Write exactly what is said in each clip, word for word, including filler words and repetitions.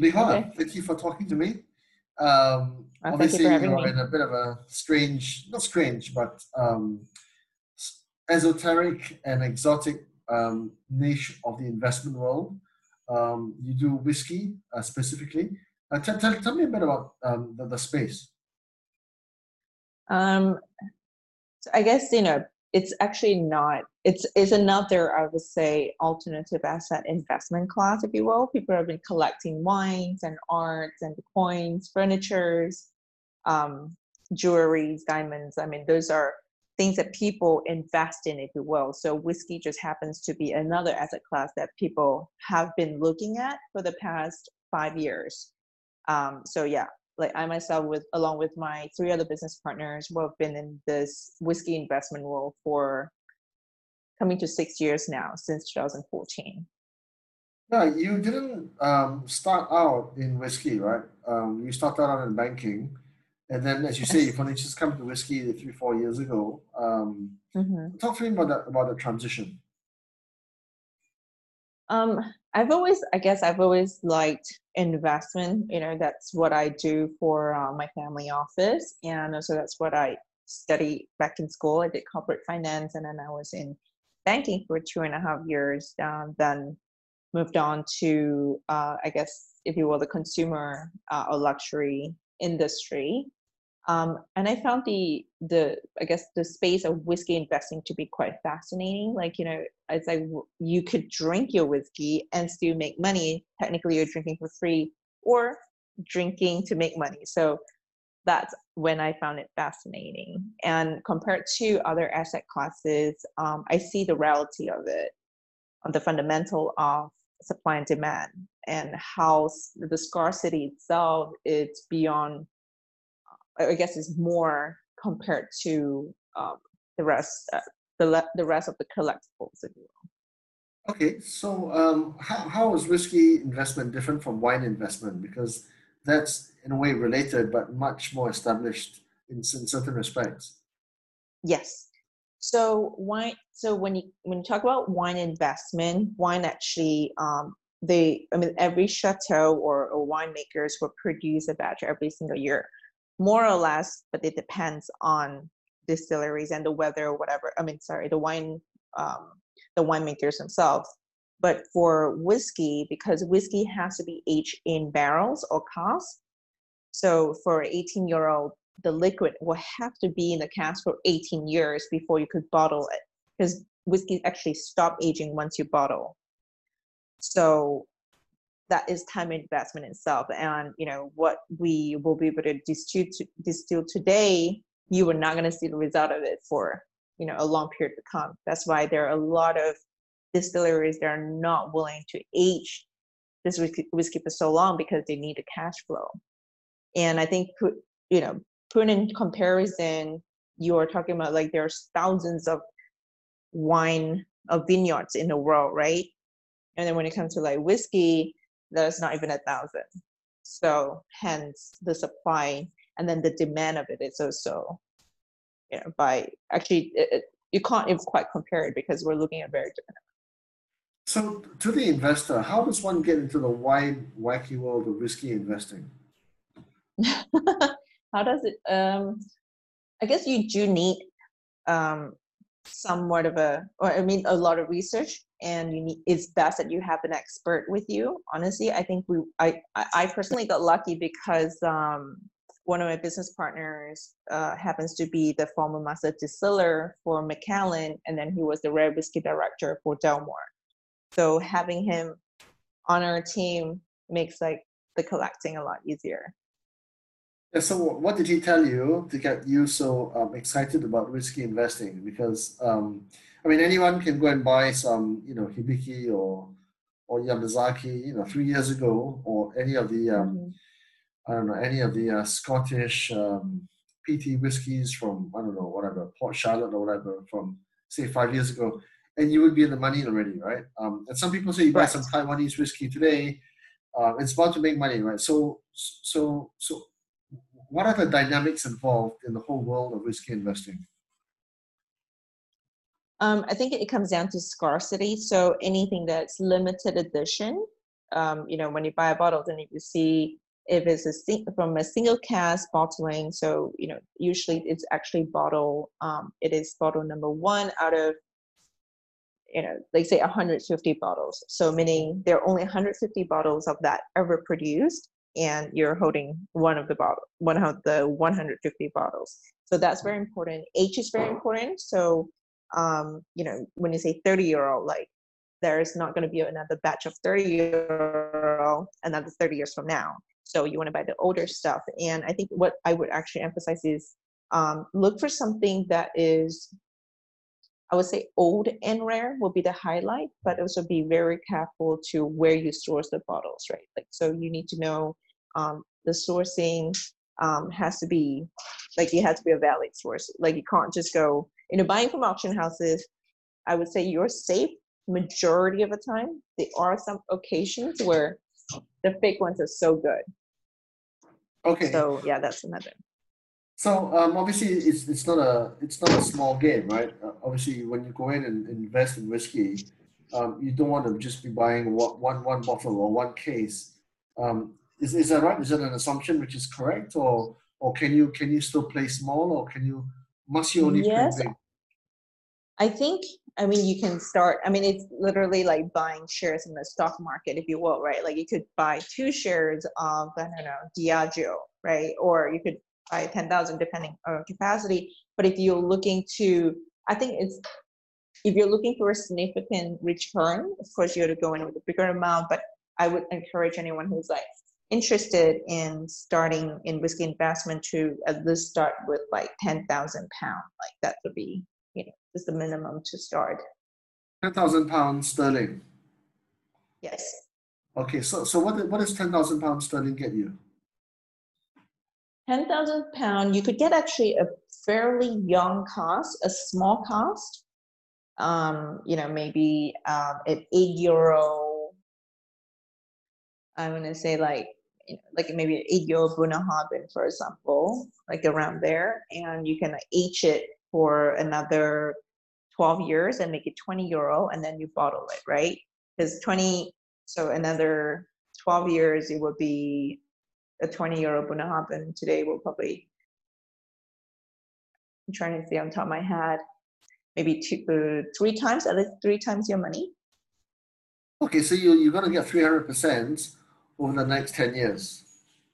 Lihan, thank you for talking to me. Um, oh, obviously, you know, in a bit of a strange, not strange, but um, esoteric and exotic um, niche of the investment world. Um, you do whiskey uh, specifically. Uh, t- t- tell me a bit about um, the, the space. Um, so I guess, you know, it's actually not, it's, it's another, I would say, alternative asset investment class, if you will. People have been collecting wines and arts and coins, furnitures, um, jewelries, diamonds. I mean, those are things that people invest in, if you will. So whiskey just happens to be another asset class that people have been looking at for the past five years. Um, so yeah, like I myself, with along with my three other business partners, who have been in this whiskey investment world for coming to six years now, since twenty fourteen. Now, you didn't um, start out in whiskey, right? Um, you started out in banking. And then, as you say, you finally just come to whiskey three, four years ago. Um, mm-hmm. Talk to me about that, about the transition. Um, I've always, I guess, I've always liked investment. You know, that's what I do for uh, my family office, and also that's what I studied back in school. I did corporate finance, and then I was in banking for two and a half years. Um, then moved on to, uh, I guess, if you will, the consumer uh, or luxury industry. Um, and I found the, the, I guess the space of whiskey investing to be quite fascinating. Like, you know, it's like you could drink your whiskey and still make money. Technically you're drinking for free or drinking to make money. So that's when I found it fascinating. And compared to other asset classes, um, I see the reality of it on the fundamental of supply and demand, and how the scarcity itself, it's beyond, I guess it's more compared to um, the rest, uh, the le- the rest of the collectibles, if you will. Okay, so um, how how is whiskey investment different from wine investment? Because that's in a way related, but much more established in, in certain respects. Yes. So wine. So when you when you talk about wine investment, wine actually, um, they I mean every chateau or, or winemakers will produce a batch every single year, more or less, but it depends on distilleries and the weather or whatever. I mean, sorry, the wine, um, the winemakers themselves. But for whiskey, because whiskey has to be aged in barrels or casks, so for an eighteen-year-old, the liquid will have to be in the cask for eighteen years before you could bottle it, because whiskey actually stop aging once you bottle. So that is time investment itself. And, you know, what we will be able to distill, to, distill today, you are not going to see the result of it for, you know, a long period to come. That's why there are a lot of distilleries that are not willing to age this whiskey, whiskey for so long, because they need a cash flow. And I think, you know, put in comparison, you are talking about like there's thousands of wine of vineyards in the world, right? And then when it comes to like whiskey, there's not even a thousand. So hence the supply, and then the demand of it is also, you know, by actually it, it, you can't even quite compare it, because we're looking at very different. So to the investor, how does one get into the wide, wacky world of whiskey investing? How does it? Um, I guess you do need um, somewhat of a, or I mean, a lot of research, and you need. It's best that you have an expert with you. Honestly, I think we, I, I personally got lucky because um, one of my business partners uh, happens to be the former master distiller for Macallan, and then he was the rare whiskey director for Dalmore. So having him on our team makes like the collecting a lot easier. So what did he tell you to get you so um, excited about whiskey investing? Because, um, I mean, anyone can go and buy some, you know, Hibiki or or Yamazaki, you know, three years ago, or any of the, um, mm-hmm. I don't know, any of the uh, Scottish um, P T whiskies from, I don't know, whatever, Port Charlotte or whatever, from, say, five years ago, and you would be in the money already, right? Um, and some people say you buy right. some Taiwanese whiskey today, uh, it's bound to make money, right? So, so, so, what are the dynamics involved in the whole world of whiskey investing? Um, I think it comes down to scarcity. So anything that's limited edition um, you know, when you buy a bottle, then you see if it's a, from a single cast bottling. So, you know, usually it's actually bottle, um, it is bottle number one out of, you know, like say one hundred fifty bottles. So meaning there are only one hundred fifty bottles of that ever produced, and you're holding one of the bottle, one of the one hundred fifty bottles. So that's very important. Age is very important. So, um, you know, when you say thirty year old, like there is not going to be another batch of thirty year old another thirty years from now. So you want to buy the older stuff. And I think what I would actually emphasize is um, look for something that is, I would say old and rare will be the highlight, but also be very careful to where you source the bottles, right? Like, so you need to know um, the sourcing um, has to be, like it has to be a valid source. Like you can't just go, you know, buying from auction houses, I would say you're safe majority of the time. There are some occasions where the fake ones are so good. Okay. So yeah, that's another. So um, obviously, it's it's not a it's not a small game, right? Uh, obviously, when you go in and invest in whiskey, um, you don't want to just be buying one one, one bottle or one case. Um, is is that right? Is that an assumption which is correct, or or can you can you still play small, or can you must you only yes, play big? I think. I mean, you can start, I mean, it's literally like buying shares in the stock market, if you will, right? Like you could buy two shares of, I don't know, Diageo, right? Or you could buy ten thousand depending on capacity. But if you're looking to, I think it's, if you're looking for a significant return, of course you have to go in with a bigger amount, but I would encourage anyone who's like interested in starting in whiskey investment to at least start with like ten thousand pounds, like that would be, you know, is the minimum to start. ten thousand pounds sterling. Yes. Okay, so so what what does ten thousand pounds sterling get you? ten thousand pounds, you could get actually a fairly young cask, a small cask. Um, you know, maybe um, an eight-year-old, I want to say like, you know, like maybe an eight-year-old Bunnahabhain, for example, like around there, and you can age it for another twelve years and make it twenty euro, and then you bottle it, right? Because twenty, so another twelve years, it would be a twenty euro Bunnahabhain, and today we'll probably, I'm trying to see on top of my head, maybe two, uh, three times, at least three times your money. Okay, so you, you're going to get three hundred percent over the next ten years,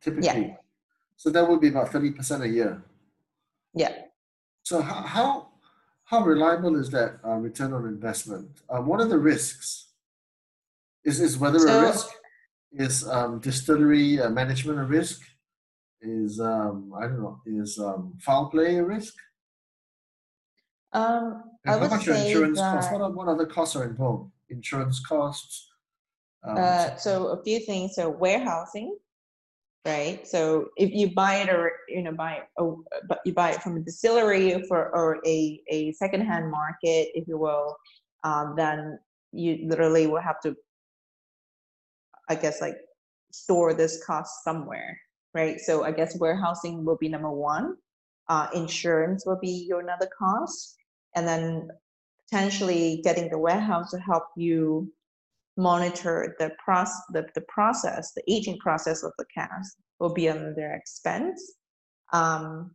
typically. Yeah. So that would be about thirty percent a year. Yeah. So how, how how reliable is that uh, return on investment? Um, what are the risks? Is is weather so, a risk? Is um, distillery uh, management a risk? Is um, I don't know. Is um, foul play a risk? Um, and I how much are insurance that, costs? What are, what other costs are involved? Insurance costs. Um, uh, so a few things. So warehousing. Right, so if you buy it, or you know, buy it, but you buy it from a distillery for or a a secondhand market, if you will, um, then you literally will have to, I guess, like store this cost somewhere, right? So I guess warehousing will be number one. Uh, insurance will be your another cost, and then potentially getting the warehouse to help you monitor the process, the, the process, the aging process of the cask will be another expense. Um,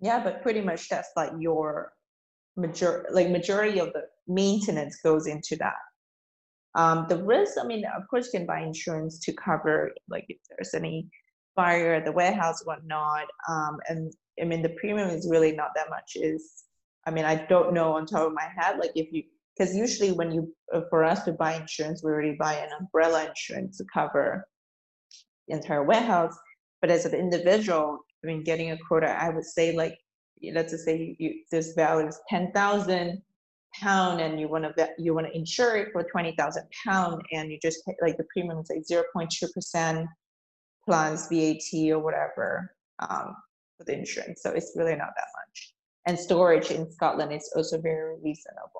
yeah, but pretty much that's like your major, like majority of the maintenance goes into that. Um, the risk, I mean, of course you can buy insurance to cover like if there's any fire at the warehouse, whatnot. Um, and I mean, the premium is really not that much is, I mean, I don't know on top of my head, like if you, because usually when you, for us to buy insurance, we already buy an umbrella insurance to cover the entire warehouse. But as an individual, I mean, getting a quota, I would say like, let's just say you, this value is ten thousand pound and you want to you want to insure it for twenty thousand pound, and you just pay, like the premium is like zero point two percent plus V A T or whatever um, for the insurance. So it's really not that much. And storage in Scotland is also very reasonable.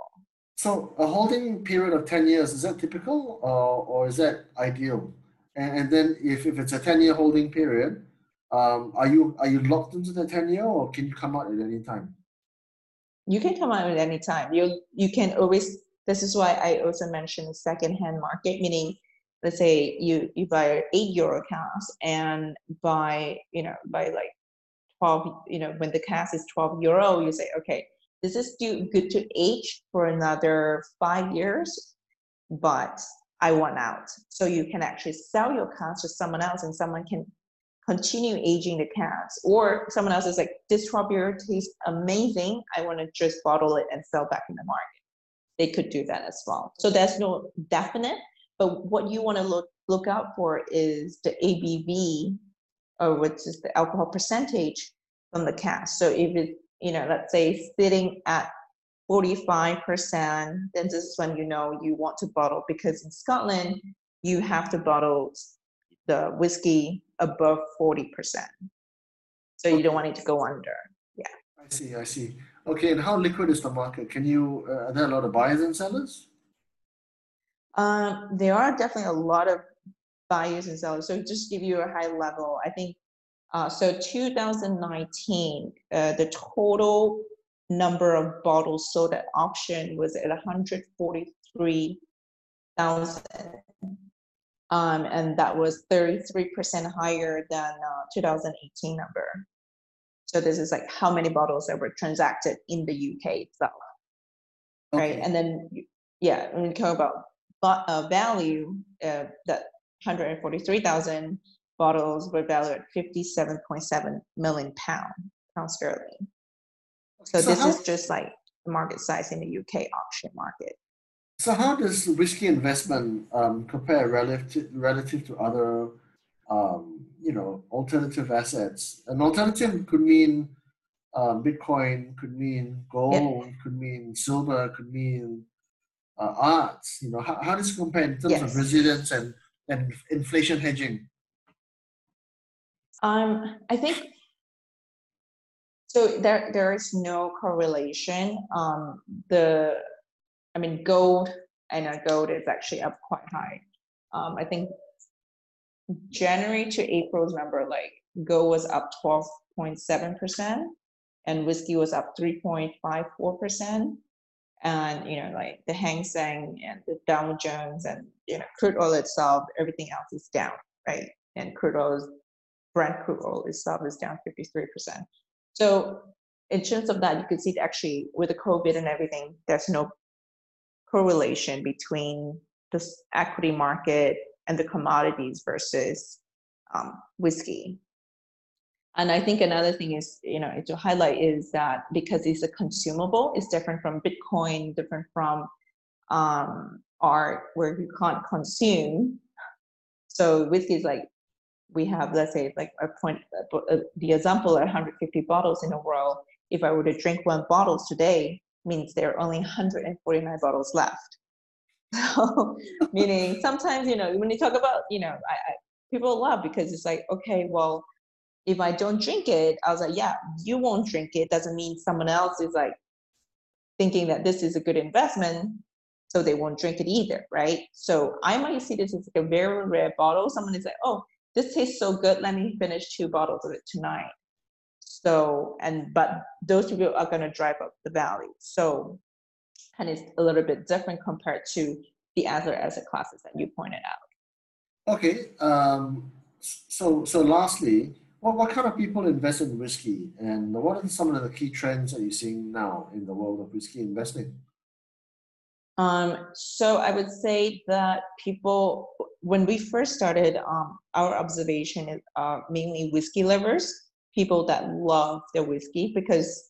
So a holding period of ten years, is that typical uh, or is that ideal? And, and then if, if it's a ten-year holding period, um, are you are you locked into the ten-year or can you come out at any time? You can come out at any time. You you can always, this is why I also mentioned the second-hand market, meaning let's say you, you buy eight euro cans and buy, you know, by like twelve, you know, when the cast is twelve euro, you say, okay, this is still good to age for another five years, but I want out. So you can actually sell your cans to someone else and someone can continue aging the cans, or someone else is like, this twelve euro tastes amazing, I want to just bottle it and sell back in the market. They could do that as well. So that's no definite, but what you want to look look out for is the A B V, or which is the alcohol percentage from the cask. So if it, you know, let's say sitting at forty-five percent, then this is when you know you want to bottle, because in Scotland you have to bottle the whiskey above forty percent. So you don't want it to go under. Yeah. I see, I see. Okay, and how liquid is the market? Can you, uh, are there a lot of buyers and sellers? Um, there are definitely a lot of buyers and sellers. So just to give you a high level, I think, uh, so two thousand nineteen, uh, the total number of bottles sold at auction was at one hundred forty-three thousand. Um, and that was thirty-three percent higher than uh, two thousand eighteen number. So this is like how many bottles that were transacted in the U K itself, right? Okay. And then, yeah, when we talk about but, uh, value, uh, that one hundred forty-three thousand bottles were valued at fifty-seven point seven million pounds, pounds sterling. So, so this how, is just like the market size in the U K auction market. So how does whiskey investment um, compare relative relative to other Um, you know, alternative assets? An alternative could mean uh, Bitcoin, could mean gold, yeah. could mean silver, could mean uh, arts. You know, how, how does it compare in terms yes. of resilience and, and inflation hedging? Um, I think, so there there is no correlation. Um, the, I mean, gold, I know gold is actually up quite high. Um, I think January to April's number, like gold was up twelve point seven percent and whiskey was up three point five four percent, and you know, like the Hang Seng and the Dow Jones and, you know, crude oil itself, everything else is down, right? And crude oil, Brent crude oil itself is down fifty-three percent. So in terms of that, you can see that actually with the COVID and everything, there's no correlation between the equity market and the commodities versus um, whiskey. And I think another thing is, you know, to highlight is that because it's a consumable, it's different from Bitcoin, different from um, art where you can't consume. So whiskey is like, we have, let's say like a point, uh, the example at one hundred fifty bottles in the world, if I were to drink one bottle today, means there are only one hundred forty-nine bottles left. So, meaning sometimes, you know, when you talk about, you know, I, I, people love because it's like, okay, well, if I don't drink it, I was like, yeah, you won't drink it. Doesn't mean someone else is like thinking that this is a good investment, so they won't drink it either, right? So I might see this as like a very rare bottle. Someone is like, oh, this tastes so good, let me finish two bottles of it tonight. So, and, but those people are going to drive up the value. So, and it's a little bit different compared to the other asset classes that you pointed out. Okay. Um, so, so lastly, what, what kind of people invest in whiskey, and what are some of the key trends that you're seeing now in the world of whiskey investing? Um, so I would say that people, when we first started, um, our observation is uh, mainly whiskey lovers, people that love their whiskey because,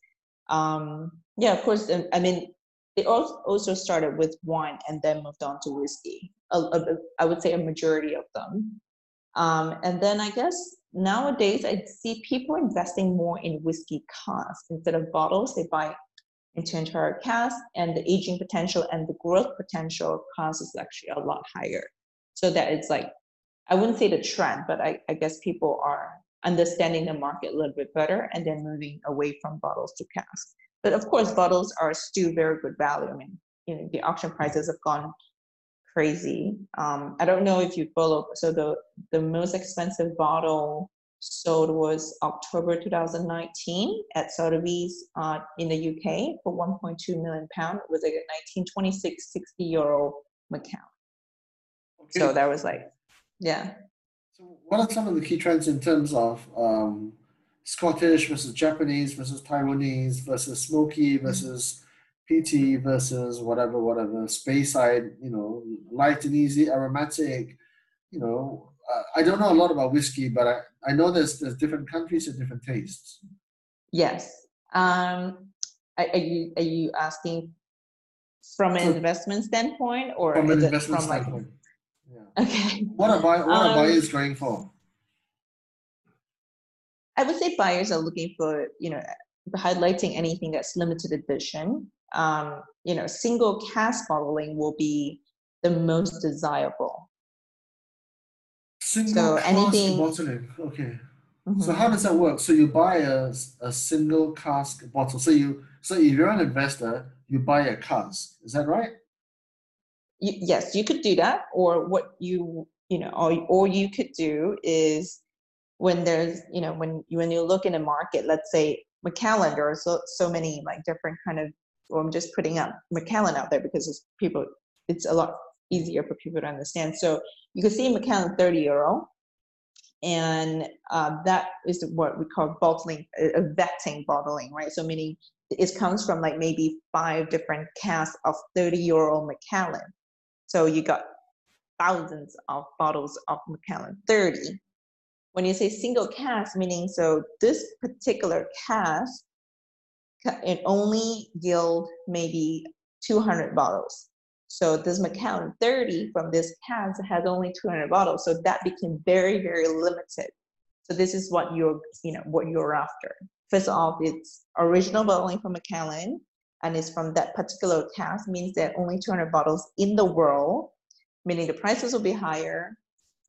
um, yeah, of course, I mean, they also started with wine and then moved on to whiskey. A, a, I would say a majority of them. Um, and then I guess nowadays I see people investing more in whiskey casks. Instead of bottles, they buy into entire casks, and the aging potential and the growth potential of casks is actually a lot higher. So that it's like, I wouldn't say the trend, but I, I guess people are understanding the market a little bit better and then moving away from bottles to casks. But of course, bottles are still very good value. I mean, you know, the auction prices have gone crazy. Um, I don't know if you follow. So the, the most expensive bottle sold was October two thousand nineteen at Sotheby's uh, in the U K for one point two million pounds. It was like a nineteen twenty-six sixty euro McCown. So that was like, yeah. So what are some of the key trends in terms of um, Scottish versus Japanese versus Taiwanese versus smoky versus P T versus whatever, whatever, Speyside, you know, light and easy, aromatic, you know. I don't know a lot about whiskey, but I, I know there's there's different countries and different tastes. Yes. Um, are, are you are you asking from an so, investment standpoint, or from an investment from standpoint? Like, yeah. Okay. What are buy, what are um, buyers going for? I would say buyers are looking for, you know, highlighting anything that's limited edition. Um, you know, single cast bottling will be the most desirable. Single so anything bottling. Okay. Mm-hmm. So how does that work? So you buy a, a single cask bottle. So you so if you're an investor, you buy a cask. Is that right? You, yes, you could do that. Or what you you know, or or you could do is when there's you know when you when you look in a market, let's say Macallan, there are so so many like different kind of. Well, I'm just putting up Macallan out there because it's people. It's a lot easier for people to understand. So you can see Macallan thirty euro, and uh, that is what we call bottling, uh, vetting bottling, right? So meaning it comes from like maybe five different casks of thirty euro Macallan. So you got thousands of bottles of Macallan thirty. When you say single cask, meaning so this particular cask, it only yield maybe two hundred bottles. So this Macallan thirty from this cask has only two hundred bottles, so that became very, very limited. So this is what you're, you know, what you're after. First off, it's original bottling from Macallan, and it's from that particular cask, means that only two hundred bottles in the world, meaning the prices will be higher,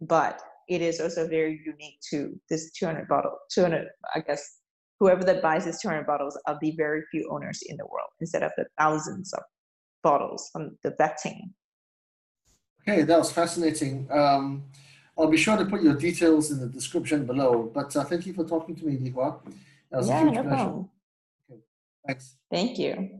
but it is also very unique to this two hundred bottle, two hundred, I guess, whoever that buys this two hundred bottles are the very few owners in the world instead of the thousands of bottles from the vetting. Okay, that was fascinating. Um, I'll be sure to put your details in the description below, but uh, thank you for talking to me, Li Hua. That was yeah, a huge no pleasure. Problem. Okay, thanks. Thank you.